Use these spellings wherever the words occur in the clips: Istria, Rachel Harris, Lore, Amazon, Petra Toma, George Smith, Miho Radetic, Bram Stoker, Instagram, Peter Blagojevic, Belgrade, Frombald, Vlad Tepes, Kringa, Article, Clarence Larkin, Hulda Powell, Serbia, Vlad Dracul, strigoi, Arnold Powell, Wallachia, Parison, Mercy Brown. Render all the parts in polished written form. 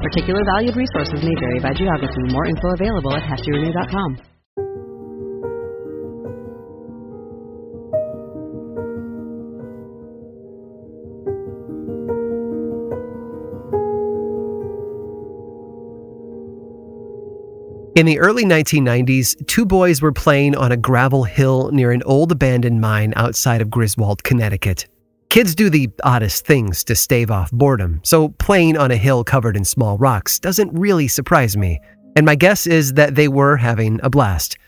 Particular valued resources may vary by geography. More info available at heftyrenew.com. In the early 1990s, 2 boys were playing on a gravel hill near an old abandoned mine outside of Griswold, Connecticut. Kids do the oddest things to stave off boredom, so playing on a hill covered in small rocks doesn't really surprise me, and my guess is that they were having a blast.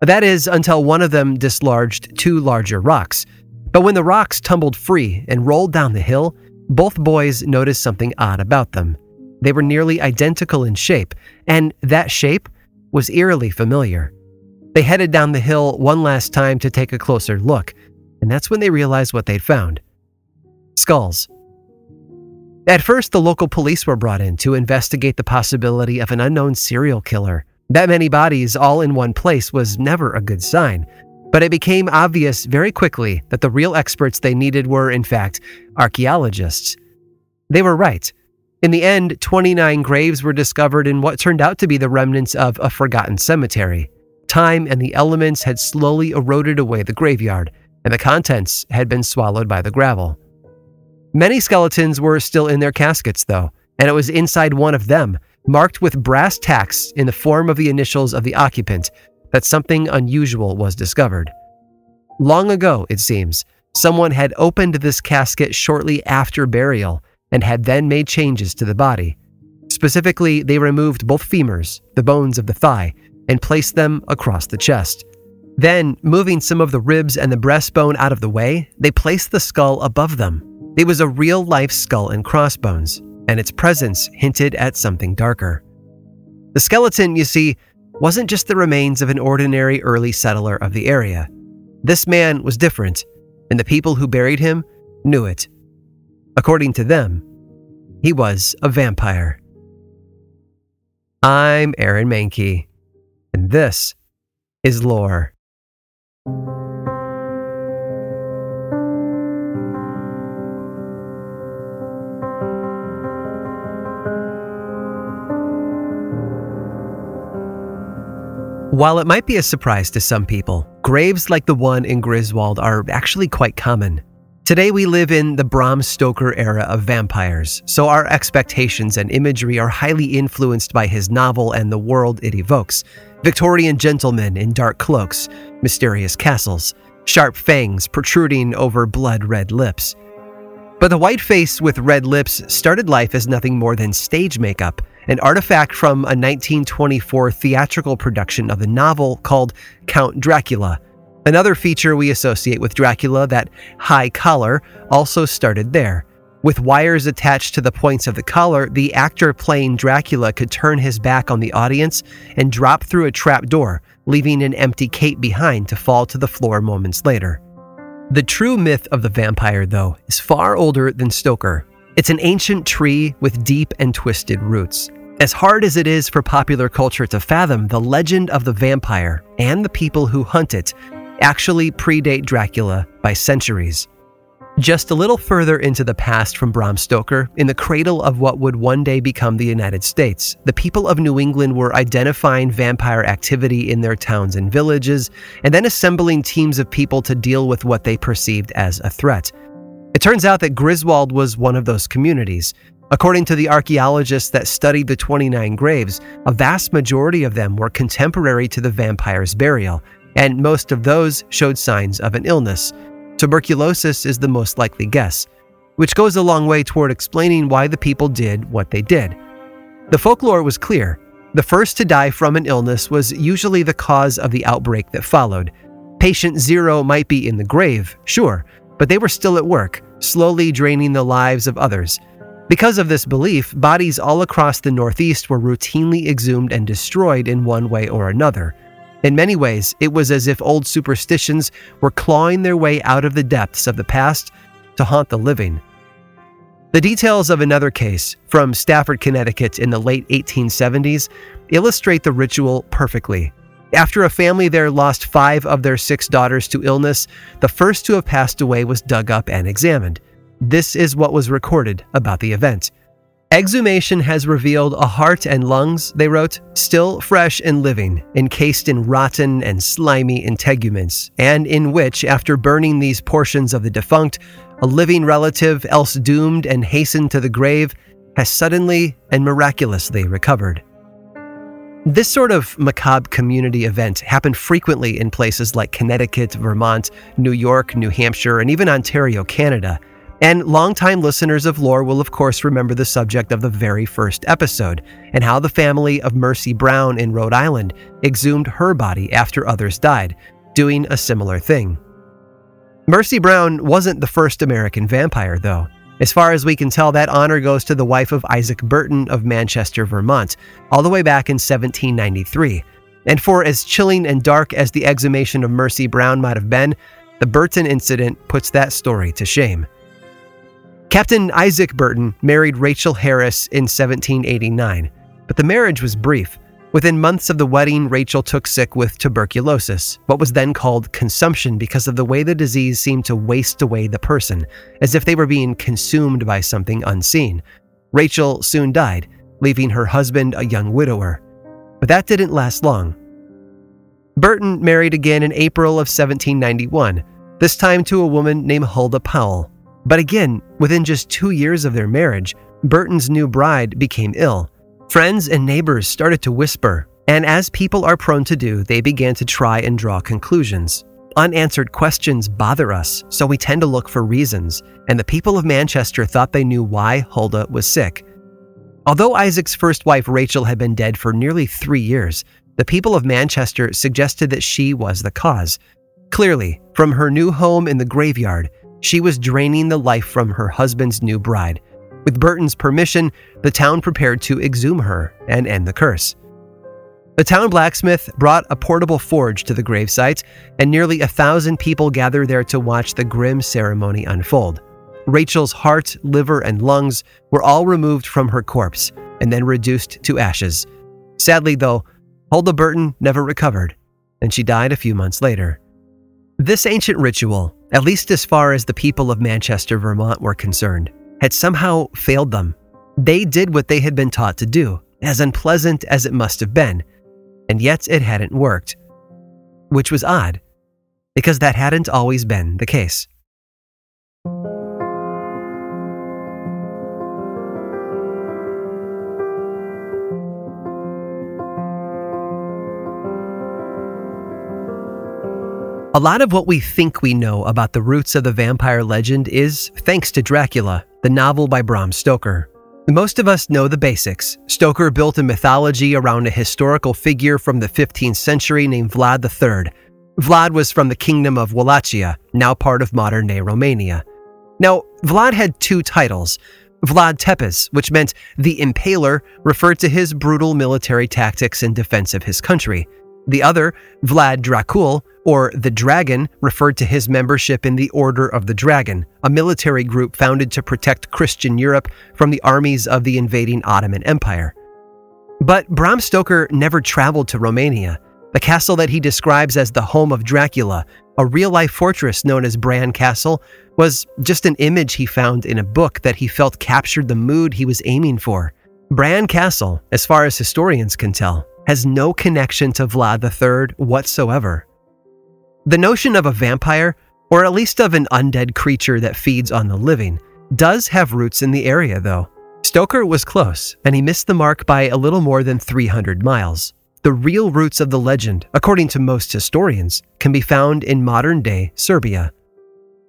That is, until one of them dislodged 2 larger rocks. But when the rocks tumbled free and rolled down the hill, both boys noticed something odd about them. They were nearly identical in shape, and that shape was eerily familiar. They headed down the hill one last time to take a closer look, and that's when they realized what they'd found. Skulls. At first, the local police were brought in to investigate the possibility of an unknown serial killer. That many bodies all in one place was never a good sign, but it became obvious very quickly that the real experts they needed were, in fact, archaeologists. They were right. In the end, 29 graves were discovered in what turned out to be the remnants of a forgotten cemetery. Time and the elements had slowly eroded away the graveyard, and the contents had been swallowed by the gravel. Many skeletons were still in their caskets, though, and it was inside one of them, marked with brass tacks in the form of the initials of the occupant, that something unusual was discovered. Long ago, it seems, someone had opened this casket shortly after burial and had then made changes to the body. Specifically, they removed both femurs, the bones of the thigh, and placed them across the chest. Then, moving some of the ribs and the breastbone out of the way, they placed the skull above them. It was a real-life skull and crossbones, and its presence hinted at something darker. The skeleton, you see, wasn't just the remains of an ordinary early settler of the area. This man was different, and the people who buried him knew it. According to them, he was a vampire. I'm Aaron Mankey, and this is Lore. While it might be a surprise to some people, graves like the one in Griswold are actually quite common. Today we live in the Bram Stoker era of vampires, so our expectations and imagery are highly influenced by his novel and the world it evokes. Victorian gentlemen in dark cloaks, mysterious castles, sharp fangs protruding over blood-red lips. But the white face with red lips started life as nothing more than stage makeup, an artifact from a 1924 theatrical production of the novel called Count Dracula. Another feature we associate with Dracula, that high collar, also started there. With wires attached to the points of the collar, the actor playing Dracula could turn his back on the audience and drop through a trapdoor, leaving an empty cape behind to fall to the floor moments later. The true myth of the vampire, though, is far older than Stoker. It's an ancient tree with deep and twisted roots. As hard as it is for popular culture to fathom, the legend of the vampire and the people who hunt it actually predate Dracula by centuries. Just a little further into the past from Bram Stoker, in the cradle of what would one day become the United States, the people of New England were identifying vampire activity in their towns and villages, and then assembling teams of people to deal with what they perceived as a threat. It turns out that Griswold was one of those communities. According to the archaeologists that studied the 29 graves, a vast majority of them were contemporary to the vampire's burial, and most of those showed signs of an illness. Tuberculosis is the most likely guess, which goes a long way toward explaining why the people did what they did. The folklore was clear. The first to die from an illness was usually the cause of the outbreak that followed. Patient zero might be in the grave, sure, but they were still at work, slowly draining the lives of others. Because of this belief, bodies all across the Northeast were routinely exhumed and destroyed in one way or another. In many ways, it was as if old superstitions were clawing their way out of the depths of the past to haunt the living. The details of another case, from Stafford, Connecticut in the late 1870s, illustrate the ritual perfectly. After a family there lost 5 of their 6 daughters to illness, the first to have passed away was dug up and examined. This is what was recorded about the event. "Exhumation has revealed a heart and lungs," they wrote, "still fresh and living, encased in rotten and slimy integuments, and in which, after burning these portions of the defunct, a living relative, else doomed and hastened to the grave, has suddenly and miraculously recovered." This sort of macabre community event happened frequently in places like Connecticut, Vermont, New York, New Hampshire, and even Ontario, Canada. And longtime listeners of Lore will of course remember the subject of the very first episode, and how the family of Mercy Brown in Rhode Island exhumed her body after others died, doing a similar thing. Mercy Brown wasn't the first American vampire, though. As far as we can tell, that honor goes to the wife of Isaac Burton of Manchester, Vermont, all the way back in 1793. And for as chilling and dark as the exhumation of Mercy Brown might have been, the Burton incident puts that story to shame. Captain Isaac Burton married Rachel Harris in 1789, but the marriage was brief. Within months of the wedding, Rachel took sick with tuberculosis, what was then called consumption because of the way the disease seemed to waste away the person, as if they were being consumed by something unseen. Rachel soon died, leaving her husband a young widower. But that didn't last long. Burton married again in April of 1791, this time to a woman named Hulda Powell. But again, within just 2 years of their marriage, Burton's new bride became ill. Friends and neighbors started to whisper, and as people are prone to do, they began to try and draw conclusions. Unanswered questions bother us, so we tend to look for reasons, and the people of Manchester thought they knew why Hulda was sick. Although Isaac's first wife Rachel had been dead for nearly 3 years, the people of Manchester suggested that she was the cause. Clearly, from her new home in the graveyard, she was draining the life from her husband's new bride. With Burton's permission, the town prepared to exhume her and end the curse. The town blacksmith brought a portable forge to the gravesite, and nearly 1,000 people gathered there to watch the grim ceremony unfold. Rachel's heart, liver, and lungs were all removed from her corpse and then reduced to ashes. Sadly, though, Hulda Burton never recovered, and she died a few months later. This ancient ritual, at least as far as the people of Manchester, Vermont were concerned, had somehow failed them. They did what they had been taught to do, as unpleasant as it must have been, and yet it hadn't worked. Which was odd, because that hadn't always been the case. A lot of what we think we know about the roots of the vampire legend is thanks to Dracula, the novel by Bram Stoker. Most of us know the basics. Stoker built a mythology around a historical figure from the 15th century named Vlad III. Vlad was from the kingdom of Wallachia, now part of modern-day Romania. Now, Vlad had 2 titles. Vlad Tepes, which meant the Impaler, referred to his brutal military tactics in defense of his country. The other, Vlad Dracul, or the Dragon, referred to his membership in the Order of the Dragon, a military group founded to protect Christian Europe from the armies of the invading Ottoman Empire. But Bram Stoker never traveled to Romania, the castle that he describes as the home of Dracula, a real-life fortress known as Bran Castle, was just an image he found in a book that he felt captured the mood he was aiming for. Bran Castle, as far as historians can tell, has no connection to Vlad III whatsoever. The notion of a vampire, or at least of an undead creature that feeds on the living, does have roots in the area, though. Stoker was close, and he missed the mark by a little more than 300 miles. The real roots of the legend, according to most historians, can be found in modern-day Serbia.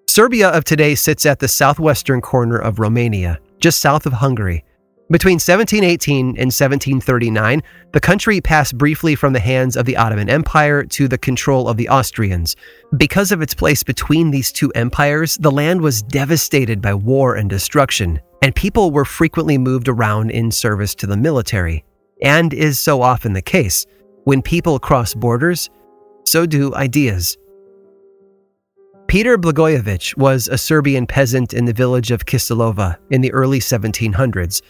Serbia of today sits at the southwestern corner of Romania, just south of Hungary. Between 1718 and 1739, the country passed briefly from the hands of the Ottoman Empire to the control of the Austrians. Because of its place between these two empires, the land was devastated by war and destruction, and people were frequently moved around in service to the military. And is so often the case. When people cross borders, so do ideas. Peter Blagojevic was a Serbian peasant in the village of Kisilova in the early 1700s.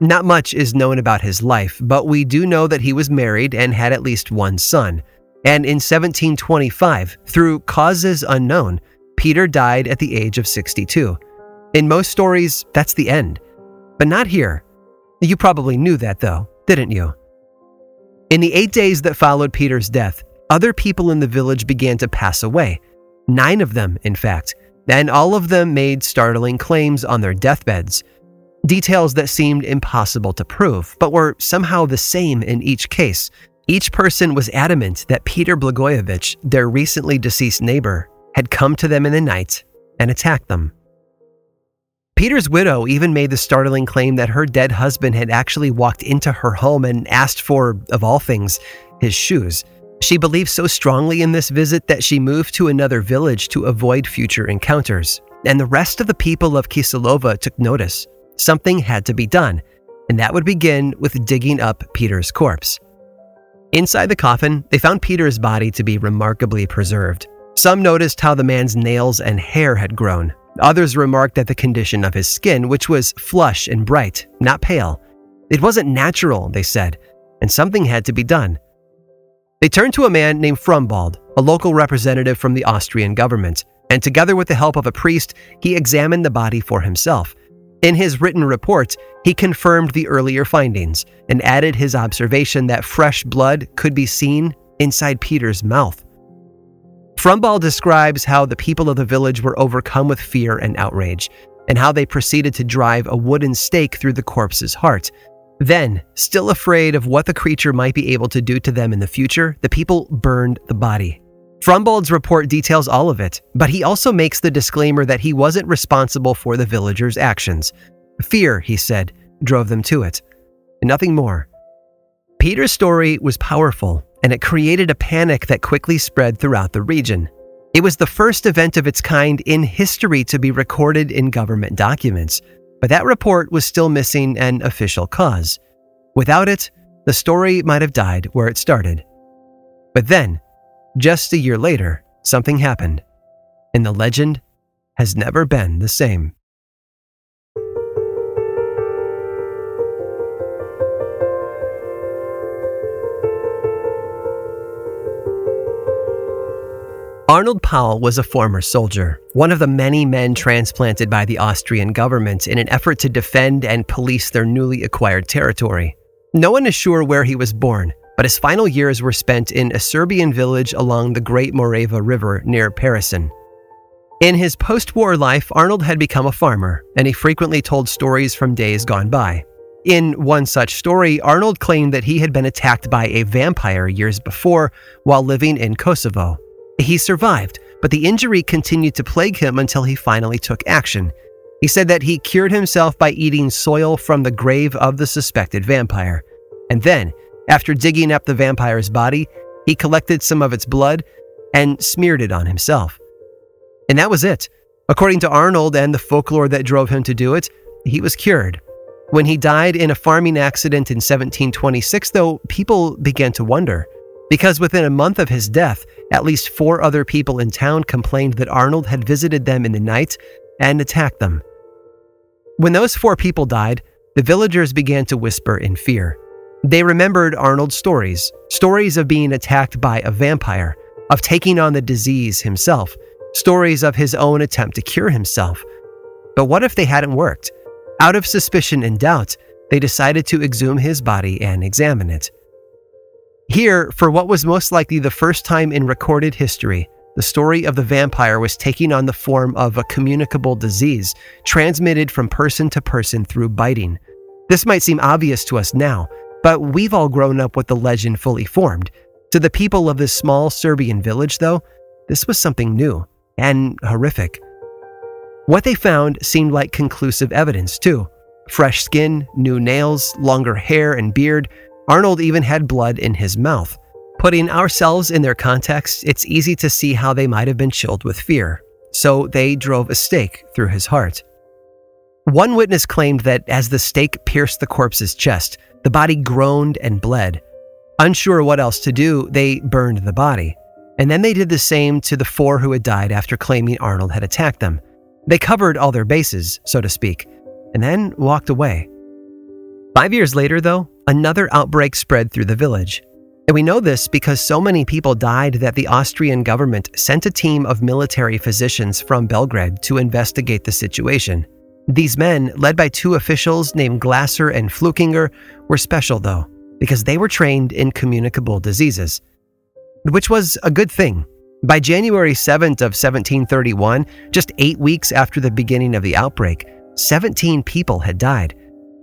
Not much is known about his life, but we do know that he was married and had at least one son. And in 1725, through causes unknown, Peter died at the age of 62. In most stories, that's the end. But not here. You probably knew that, though, didn't you? In the 8 days that followed Peter's death, other people in the village began to pass away. 9 of them, in fact, and all of them made startling claims on their deathbeds. Details that seemed impossible to prove, but were somehow the same in each case. Each person was adamant that Peter Blagojevic, their recently deceased neighbor, had come to them in the night and attacked them. Peter's widow even made the startling claim that her dead husband had actually walked into her home and asked for, of all things, his shoes. She believed so strongly in this visit that she moved to another village to avoid future encounters, and the rest of the people of Kisilova took notice. Something had to be done, and that would begin with digging up Peter's corpse. Inside the coffin, they found Peter's body to be remarkably preserved. Some noticed how the man's nails and hair had grown. Others remarked at the condition of his skin, which was flush and bright, not pale. It wasn't natural, they said, and something had to be done. They turned to a man named Frombald, a local representative from the Austrian government, and together with the help of a priest, he examined the body for himself. In his written report, he confirmed the earlier findings and added his observation that fresh blood could be seen inside Peter's mouth. Frombald describes how the people of the village were overcome with fear and outrage, and how they proceeded to drive a wooden stake through the corpse's heart. Then, still afraid of what the creature might be able to do to them in the future, the people burned the body. Frombald's report details all of it, but he also makes the disclaimer that he wasn't responsible for the villagers' actions. Fear, he said, drove them to it, and nothing more. Peter's story was powerful, and it created a panic that quickly spread throughout the region. It was the first event of its kind in history to be recorded in government documents, but that report was still missing an official cause. Without it, the story might have died where it started. But then, just a year later, something happened, and the legend has never been the same. Arnold Powell was a former soldier, one of the many men transplanted by the Austrian government in an effort to defend and police their newly acquired territory. No one is sure where he was born, but his final years were spent in a Serbian village along the Great Morava River near Parison. In his post-war life, Arnold had become a farmer, and he frequently told stories from days gone by. In one such story, Arnold claimed that he had been attacked by a vampire years before while living in Kosovo. He survived, but the injury continued to plague him until he finally took action. He said that he cured himself by eating soil from the grave of the suspected vampire. And then, after digging up the vampire's body, he collected some of its blood and smeared it on himself. And that was it. According to Arnold and the folklore that drove him to do it, he was cured. When he died in a farming accident in 1726, though, people began to wonder, because within a month of his death, at least 4 other people in town complained that Arnold had visited them in the night and attacked them. When those 4 people died, the villagers began to whisper in fear. They remembered Arnold's stories of being attacked by a vampire, of taking on the disease himself, stories of his own attempt to cure himself. But what if they hadn't worked? Out of suspicion and doubt, they decided to exhume his body and examine it. Here, for what was most likely the first time in recorded history, the story of the vampire was taking on the form of a communicable disease transmitted from person to person through biting. This might seem obvious to us now, but we've all grown up with the legend fully formed. To the people of this small Serbian village, though, this was something new and horrific. What they found seemed like conclusive evidence, too. Fresh skin, new nails, longer hair and beard. Arnold even had blood in his mouth. Putting ourselves in their context, it's easy to see how they might have been chilled with fear. So they drove a stake through his heart. One witness claimed that as the stake pierced the corpse's chest, the body groaned and bled. Unsure what else to do, they burned the body. And then they did the same to the four who had died after claiming Arnold had attacked them. They covered all their bases, so to speak, and then walked away. 5 years later, though, another outbreak spread through the village. And we know this because so many people died that the Austrian government sent a team of military physicians from Belgrade to investigate the situation. These men, led by two officials named Glasser and Flukinger, were special, though, because they were trained in communicable diseases. Which was a good thing. By January 7th of 1731, just 8 weeks after the beginning of the outbreak, 17 people had died.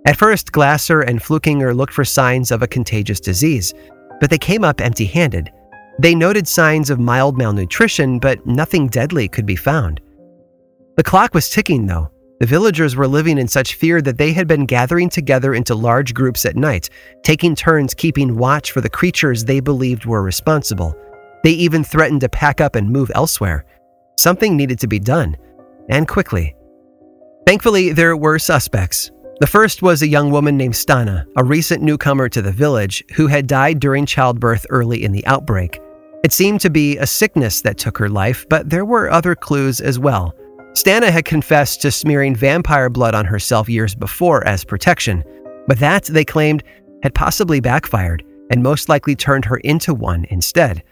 At first, Glasser and Flukinger looked for signs of a contagious disease, but they came up empty-handed. They noted signs of mild malnutrition, but nothing deadly could be found. The clock was ticking, though. The villagers were living in such fear that they had been gathering together into large groups at night, taking turns keeping watch for the creatures they believed were responsible. They even threatened to pack up and move elsewhere. Something needed to be done, and quickly. Thankfully, there were suspects. The first was a young woman named Stana, a recent newcomer to the village, who had died during childbirth early in the outbreak. It seemed to be a sickness that took her life, but there were other clues as well. Stana had confessed to smearing vampire blood on herself years before as protection, but that, they claimed, had possibly backfired and most likely turned her into one instead.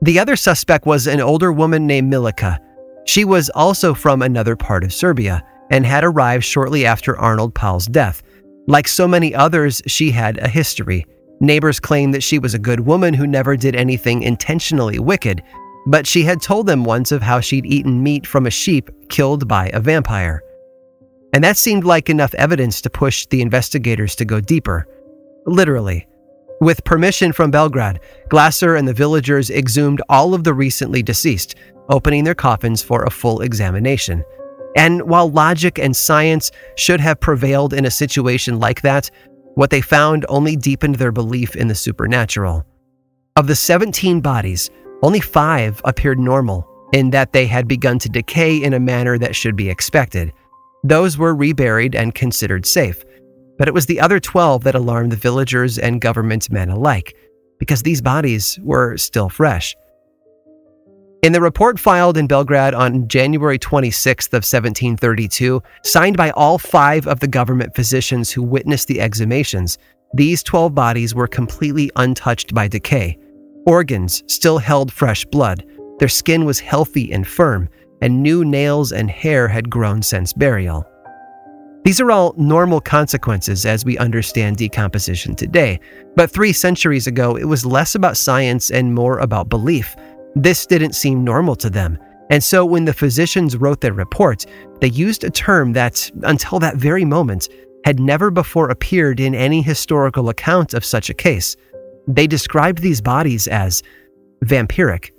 The other suspect was an older woman named Milica. She was also from another part of Serbia, and had arrived shortly after Arnold Powell's death. Like so many others, she had a history. Neighbors claimed that she was a good woman who never did anything intentionally wicked, but she had told them once of how she'd eaten meat from a sheep killed by a vampire. And that seemed like enough evidence to push the investigators to go deeper. Literally. With permission from Belgrade, Glasser and the villagers exhumed all of the recently deceased, opening their coffins for a full examination. And while logic and science should have prevailed in a situation like that, what they found only deepened their belief in the supernatural. Of the 17 bodies, only 5 appeared normal, in that they had begun to decay in a manner that should be expected. Those were reburied and considered safe. But it was the other 12 that alarmed the villagers and government men alike, because these bodies were still fresh. In the report filed in Belgrade on January 26th of 1732, signed by all 5 of the government physicians who witnessed the exhumations, these 12 bodies were completely untouched by decay. Organs still held fresh blood, their skin was healthy and firm, and new nails and hair had grown since burial. These are all normal consequences as we understand decomposition today, but 3 centuries ago it was less about science and more about belief. This didn't seem normal to them, and so when the physicians wrote their report, they used a term that, until that very moment, had never before appeared in any historical account of such a case. They described these bodies as vampiric.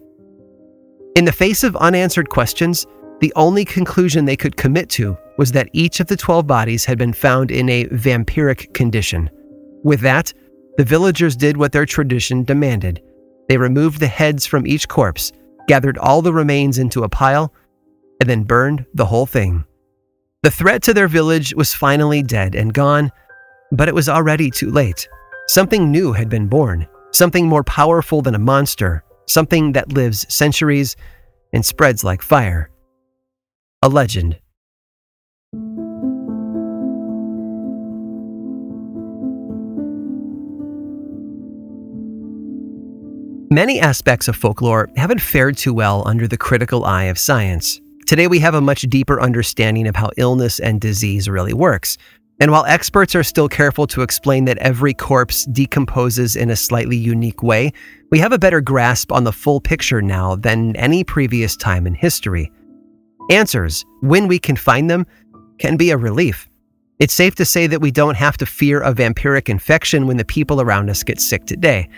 In the face of unanswered questions, the only conclusion they could commit to was that each of the 12 bodies had been found in a vampiric condition. With that, the villagers did what their tradition demanded. They removed the heads from each corpse, gathered all the remains into a pile, and then burned the whole thing. The threat to their village was finally dead and gone, but it was already too late. Something new had been born, something more powerful than a monster, something that lives centuries and spreads like fire. A legend. many aspects of folklore haven't fared too well under the critical eye of science. Today we have a much deeper understanding of how illness and disease really works. And while experts are still careful to explain that every corpse decomposes in a slightly unique way, we have a better grasp on the full picture now than any previous time in history. Answers, when we can find them, can be a relief. It's safe to say that we don't have to fear a vampiric infection when the people around us get sick today.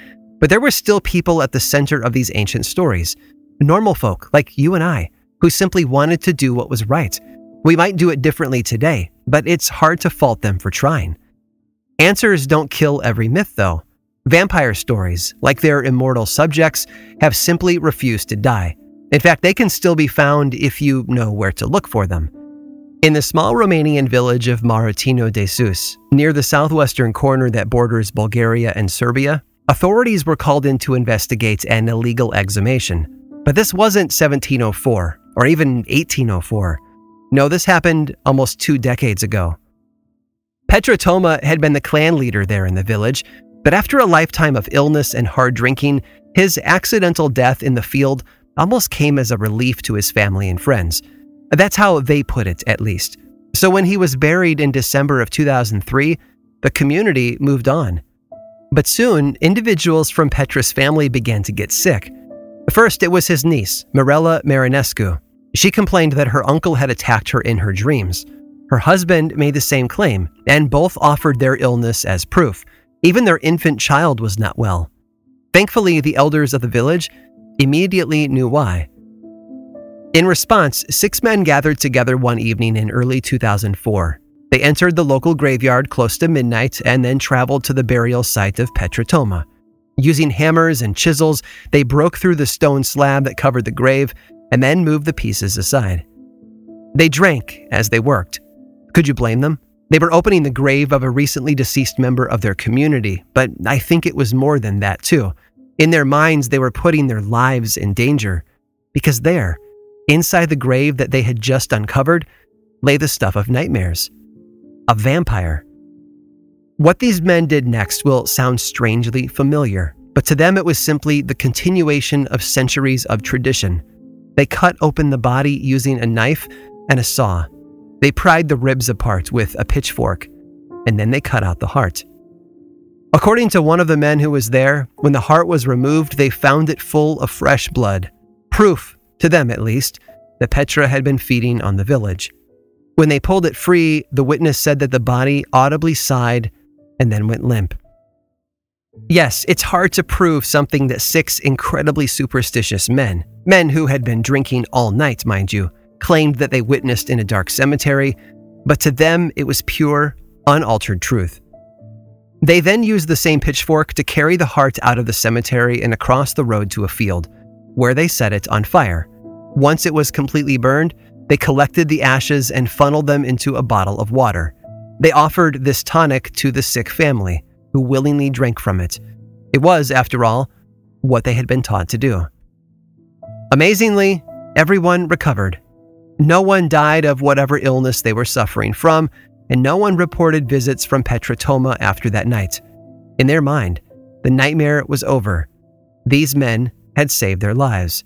But there were still people at the center of these ancient stories. Normal folk, like you and I, who simply wanted to do what was right. We might do it differently today, but it's hard to fault them for trying. Answers don't kill every myth, though. Vampire stories, like their immortal subjects, have simply refused to die. In fact, they can still be found if you know where to look for them. In the small Romanian village of Marotino de Sus, near the southwestern corner that borders Bulgaria and Serbia, authorities were called in to investigate an illegal exhumation. But this wasn't 1704, or even 1804. No, this happened almost 2 decades ago. Petra Toma had been the clan leader there in the village, but after a lifetime of illness and hard drinking, his accidental death in the field almost came as a relief to his family and friends. That's how they put it, at least. So when he was buried in December of 2003, the community moved on. But soon, individuals from Petra's family began to get sick. First, it was his niece, Mirella Marinescu. She complained that her uncle had attacked her in her dreams. Her husband made the same claim, and both offered their illness as proof. Even their infant child was not well. Thankfully, the elders of the village immediately knew why. In response, 6 men gathered together one evening in early 2004. They entered the local graveyard close to midnight and then traveled to the burial site of Petra Toma. Using hammers and chisels, they broke through the stone slab that covered the grave and then moved the pieces aside. They drank as they worked. Could you blame them? They were opening the grave of a recently deceased member of their community, but I think it was more than that too. In their minds, they were putting their lives in danger, because there, inside the grave that they had just uncovered, lay the stuff of nightmares. A vampire. What these men did next will sound strangely familiar, but to them it was simply the continuation of centuries of tradition. They cut open the body using a knife and a saw. They pried the ribs apart with a pitchfork, and then they cut out the heart. According to one of the men who was there, when the heart was removed, they found it full of fresh blood. Proof, to them at least, that Petra had been feeding on the village. When they pulled it free, the witness said that the body audibly sighed and then went limp. Yes, it's hard to prove something that 6 incredibly superstitious men who had been drinking all night, mind you, claimed that they witnessed in a dark cemetery, but to them it was pure, unaltered truth. They then used the same pitchfork to carry the heart out of the cemetery and across the road to a field, where they set it on fire. Once it was completely burned, they collected the ashes and funneled them into a bottle of water. They offered this tonic to the sick family, who willingly drank from it. It was, after all, what they had been taught to do. Amazingly, everyone recovered. No one died of whatever illness they were suffering from, and no one reported visits from Petra Toma after that night. In their mind, the nightmare was over. These men had saved their lives.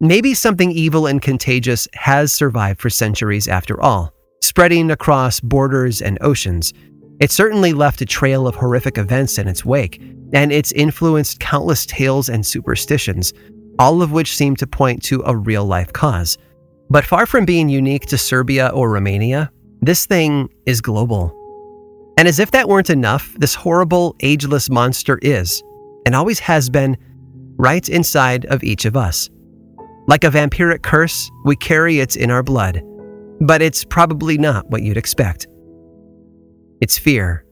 Maybe something evil and contagious has survived for centuries after all, spreading across borders and oceans. It certainly left a trail of horrific events in its wake, and it's influenced countless tales and superstitions, all of which seem to point to a real-life cause. But far from being unique to Serbia or Romania, this thing is global. And as if that weren't enough, this horrible, ageless monster is, and always has been, right inside of each of us. Like a vampiric curse, we carry it in our blood, but it's probably not what you'd expect. It's fear.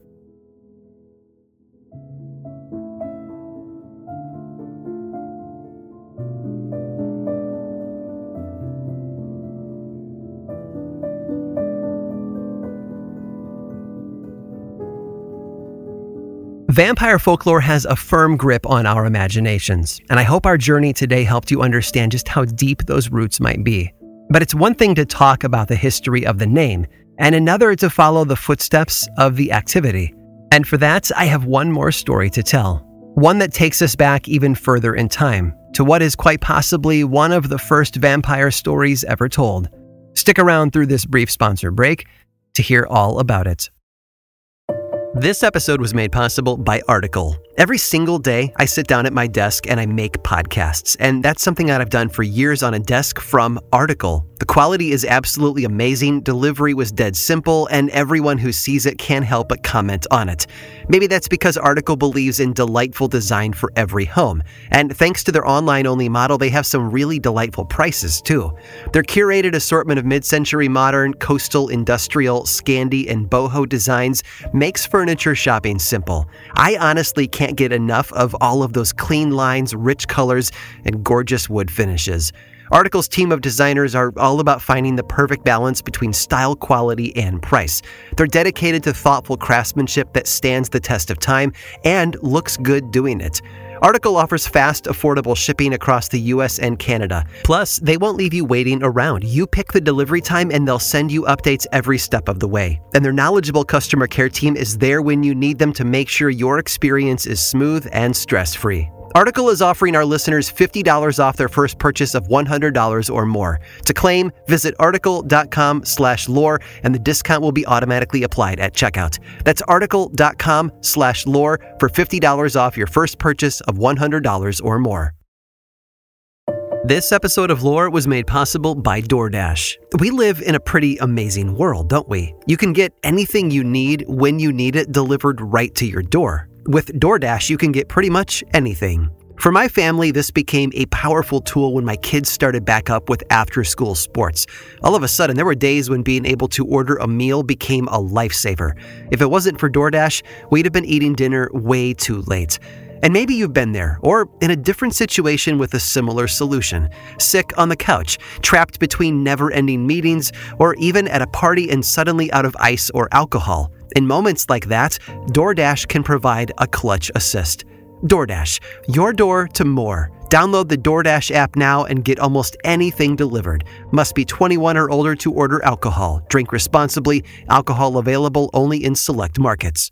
Vampire folklore has a firm grip on our imaginations, and I hope our journey today helped you understand just how deep those roots might be. But it's one thing to talk about the history of the name, and another to follow the footsteps of the activity. And for that, I have one more story to tell. One that takes us back even further in time, to what is quite possibly one of the first vampire stories ever told. Stick around through this brief sponsor break to hear all about it. This episode was made possible by Article. Every single day, I sit down at my desk and I make podcasts, and that's something that I've done for years on a desk from Article. The quality is absolutely amazing, delivery was dead simple, and everyone who sees it can't help but comment on it. Maybe that's because Article believes in delightful design for every home, and thanks to their online-only model, they have some really delightful prices, too. Their curated assortment of mid-century modern, coastal, industrial, Scandi, and boho designs makes for furniture shopping simple. I honestly can't get enough of all of those clean lines, rich colors, and gorgeous wood finishes. Article's team of designers are all about finding the perfect balance between style, quality, and price. They're dedicated to thoughtful craftsmanship that stands the test of time and looks good doing it. Article offers fast, affordable shipping across the U.S. and Canada. Plus, they won't leave you waiting around. You pick the delivery time and they'll send you updates every step of the way. And their knowledgeable customer care team is there when you need them to make sure your experience is smooth and stress-free. Article is offering our listeners $50 off their first purchase of $100 or more. To claim, visit article.com/lore and the discount will be automatically applied at checkout. That's article.com/lore for $50 off your first purchase of $100 or more. This episode of Lore was made possible by DoorDash. We live in a pretty amazing world, don't we? You can get anything you need when you need it delivered right to your door. With DoorDash, you can get pretty much anything. For my family, this became a powerful tool when my kids started back up with after-school sports. All of a sudden, there were days when being able to order a meal became a lifesaver. If it wasn't for DoorDash, we'd have been eating dinner way too late. And maybe you've been there, or in a different situation with a similar solution. Sick on the couch, trapped between never-ending meetings, or even at a party and suddenly out of ice or alcohol. In moments like that, DoorDash can provide a clutch assist. DoorDash, your door to more. Download the DoorDash app now and get almost anything delivered. Must be 21 or older to order alcohol. Drink responsibly. Alcohol available only in select markets.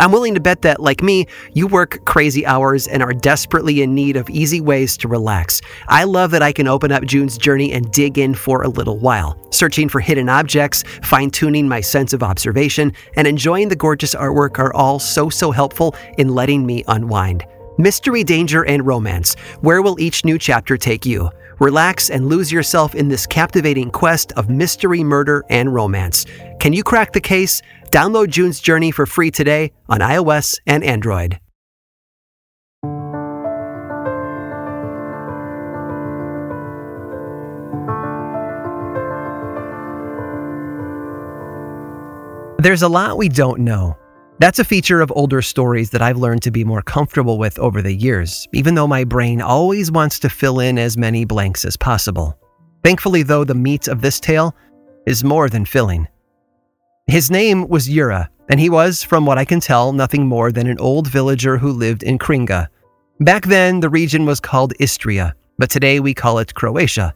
I'm willing to bet that, like me, you work crazy hours and are desperately in need of easy ways to relax. I love that I can open up June's Journey and dig in for a little while, searching for hidden objects, fine-tuning my sense of observation, and enjoying the gorgeous artwork are all so helpful in letting me unwind. Mystery, danger, and romance. Where will each new chapter take you? Relax and lose yourself in this captivating quest of mystery, murder, and romance. Can you crack the case? Download June's Journey for free today on iOS and Android. There's a lot we don't know. That's a feature of older stories that I've learned to be more comfortable with over the years, even though my brain always wants to fill in as many blanks as possible. Thankfully, though, the meat of this tale is more than filling. His name was Jura, and he was, from what I can tell, nothing more than an old villager who lived in Kringa. Back then, the region was called Istria, but today we call it Croatia.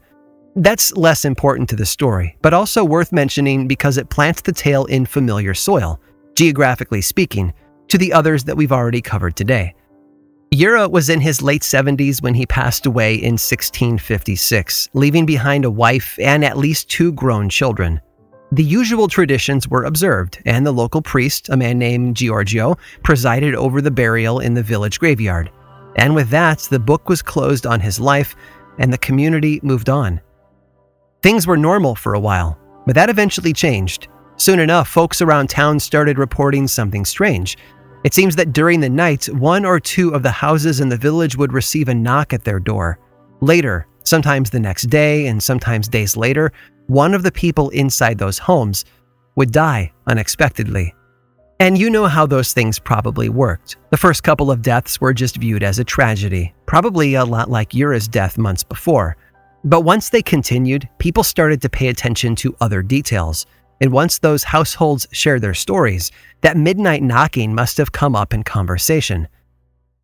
That's less important to the story, but also worth mentioning because it plants the tale in familiar soil, geographically speaking, to the others that we've already covered today. Jura was in his late 70s when he passed away in 1656, leaving behind a wife and at least 2 grown children. The usual traditions were observed, and the local priest, a man named Giorgio, presided over the burial in the village graveyard. And with that, the book was closed on his life, and the community moved on. Things were normal for a while, but that eventually changed. Soon enough, folks around town started reporting something strange. It seems that during the night, 1 or 2 of the houses in the village would receive a knock at their door. Later, sometimes the next day and sometimes days later, one of the people inside those homes would die unexpectedly. And you know how those things probably worked. The first couple of deaths were just viewed as a tragedy, probably a lot like Jura's death months before. But once they continued, people started to pay attention to other details. And once those households shared their stories, that midnight knocking must have come up in conversation.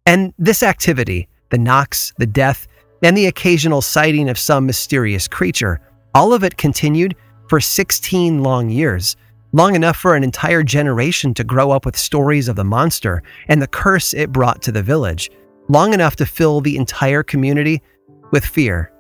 And this activity, the knocks, the death, and the occasional sighting of some mysterious creature, all of it continued for 16 long years, long enough for an entire generation to grow up with stories of the monster and the curse it brought to the village, long enough to fill the entire community with fear.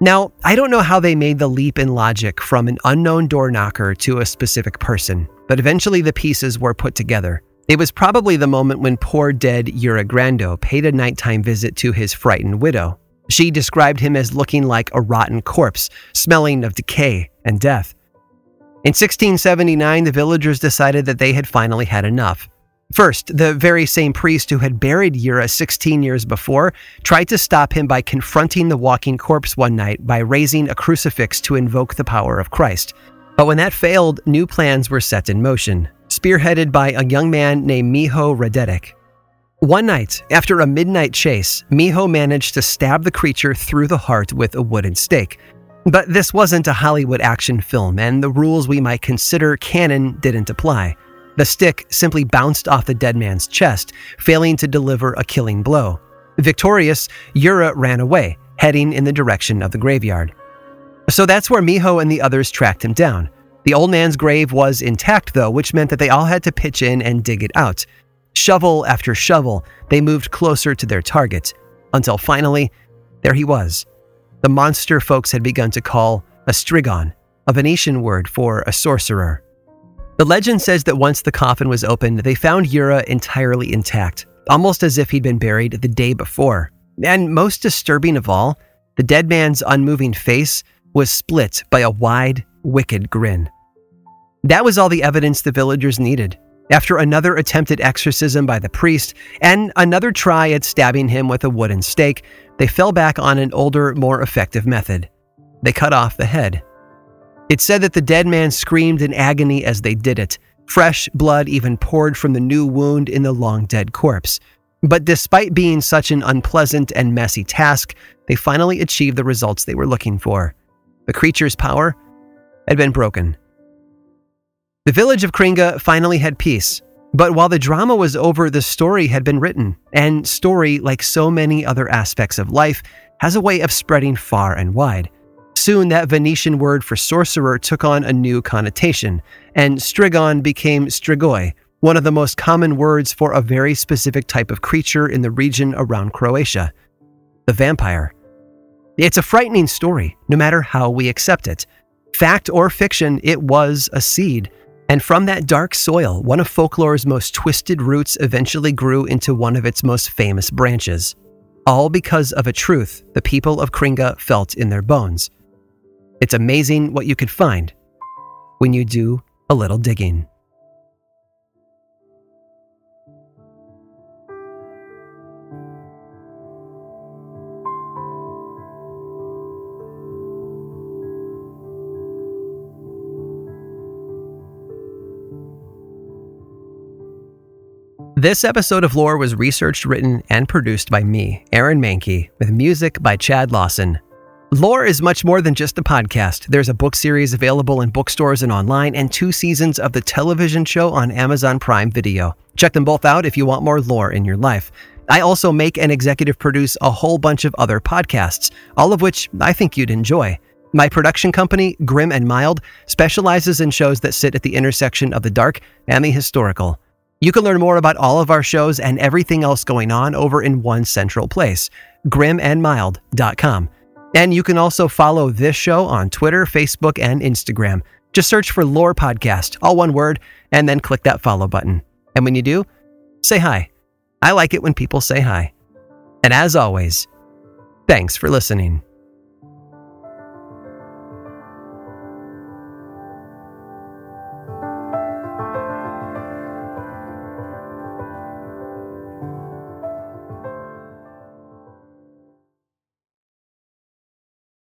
Now, I don't know how they made the leap in logic from an unknown door knocker to a specific person, but eventually the pieces were put together. It was probably the moment when poor dead Jura Grando paid a nighttime visit to his frightened widow. She described him as looking like a rotten corpse, smelling of decay and death. In 1679, the villagers decided that they had finally had enough. First, the very same priest who had buried Jura 16 years before tried to stop him by confronting the walking corpse one night by raising a crucifix to invoke the power of Christ. But when that failed, new plans were set in motion, spearheaded by a young man named Miho Radetic. One night, after a midnight chase, Miho managed to stab the creature through the heart with a wooden stake. But this wasn't a Hollywood action film, and the rules we might consider canon didn't apply. The stick simply bounced off the dead man's chest, failing to deliver a killing blow. Victorious, Jura ran away, heading in the direction of the graveyard. So that's where Miho and the others tracked him down. The old man's grave was intact, though, which meant that they all had to pitch in and dig it out. Shovel after shovel, they moved closer to their target, until finally, there he was. The monster folks had begun to call a strigon, a Venetian word for a sorcerer. The legend says that once the coffin was opened, they found Jura entirely intact, almost as if he'd been buried the day before. And most disturbing of all, the dead man's unmoving face was split by a wide, wicked grin. That was all the evidence the villagers needed. After another attempted exorcism by the priest, and another try at stabbing him with a wooden stake, they fell back on an older, more effective method. They cut off the head. It's said that the dead man screamed in agony as they did it. Fresh blood even poured from the new wound in the long-dead corpse. But despite being such an unpleasant and messy task, they finally achieved the results they were looking for. The creature's power had been broken. The village of Kringa finally had peace. But while the drama was over, the story had been written. And story, like so many other aspects of life, has a way of spreading far and wide. Soon, that Venetian word for sorcerer took on a new connotation, and strigon became strigoi, one of the most common words for a very specific type of creature in the region around Croatia, the vampire. It's a frightening story, no matter how we accept it. Fact or fiction, it was a seed. And from that dark soil, one of folklore's most twisted roots eventually grew into one of its most famous branches. All because of a truth the people of Kringa felt in their bones. It's amazing what you could find when you do a little digging. This episode of Lore was researched, written, and produced by me, Aaron Mankey, with music by Chad Lawson. Lore is much more than just a podcast. There's a book series available in bookstores and online, and 2 seasons of the television show on Amazon Prime Video. Check them both out if you want more lore in your life. I also make and executive produce a whole bunch of other podcasts, all of which I think you'd enjoy. My production company, Grim & Mild, specializes in shows that sit at the intersection of the dark and the historical. You can learn more about all of our shows and everything else going on over in one central place, grimandmild.com. And you can also follow this show on Twitter, Facebook, and Instagram. Just search for Lore Podcast, all one word, and then click that follow button. And when you do, say hi. I like it when people say hi. And as always, thanks for listening.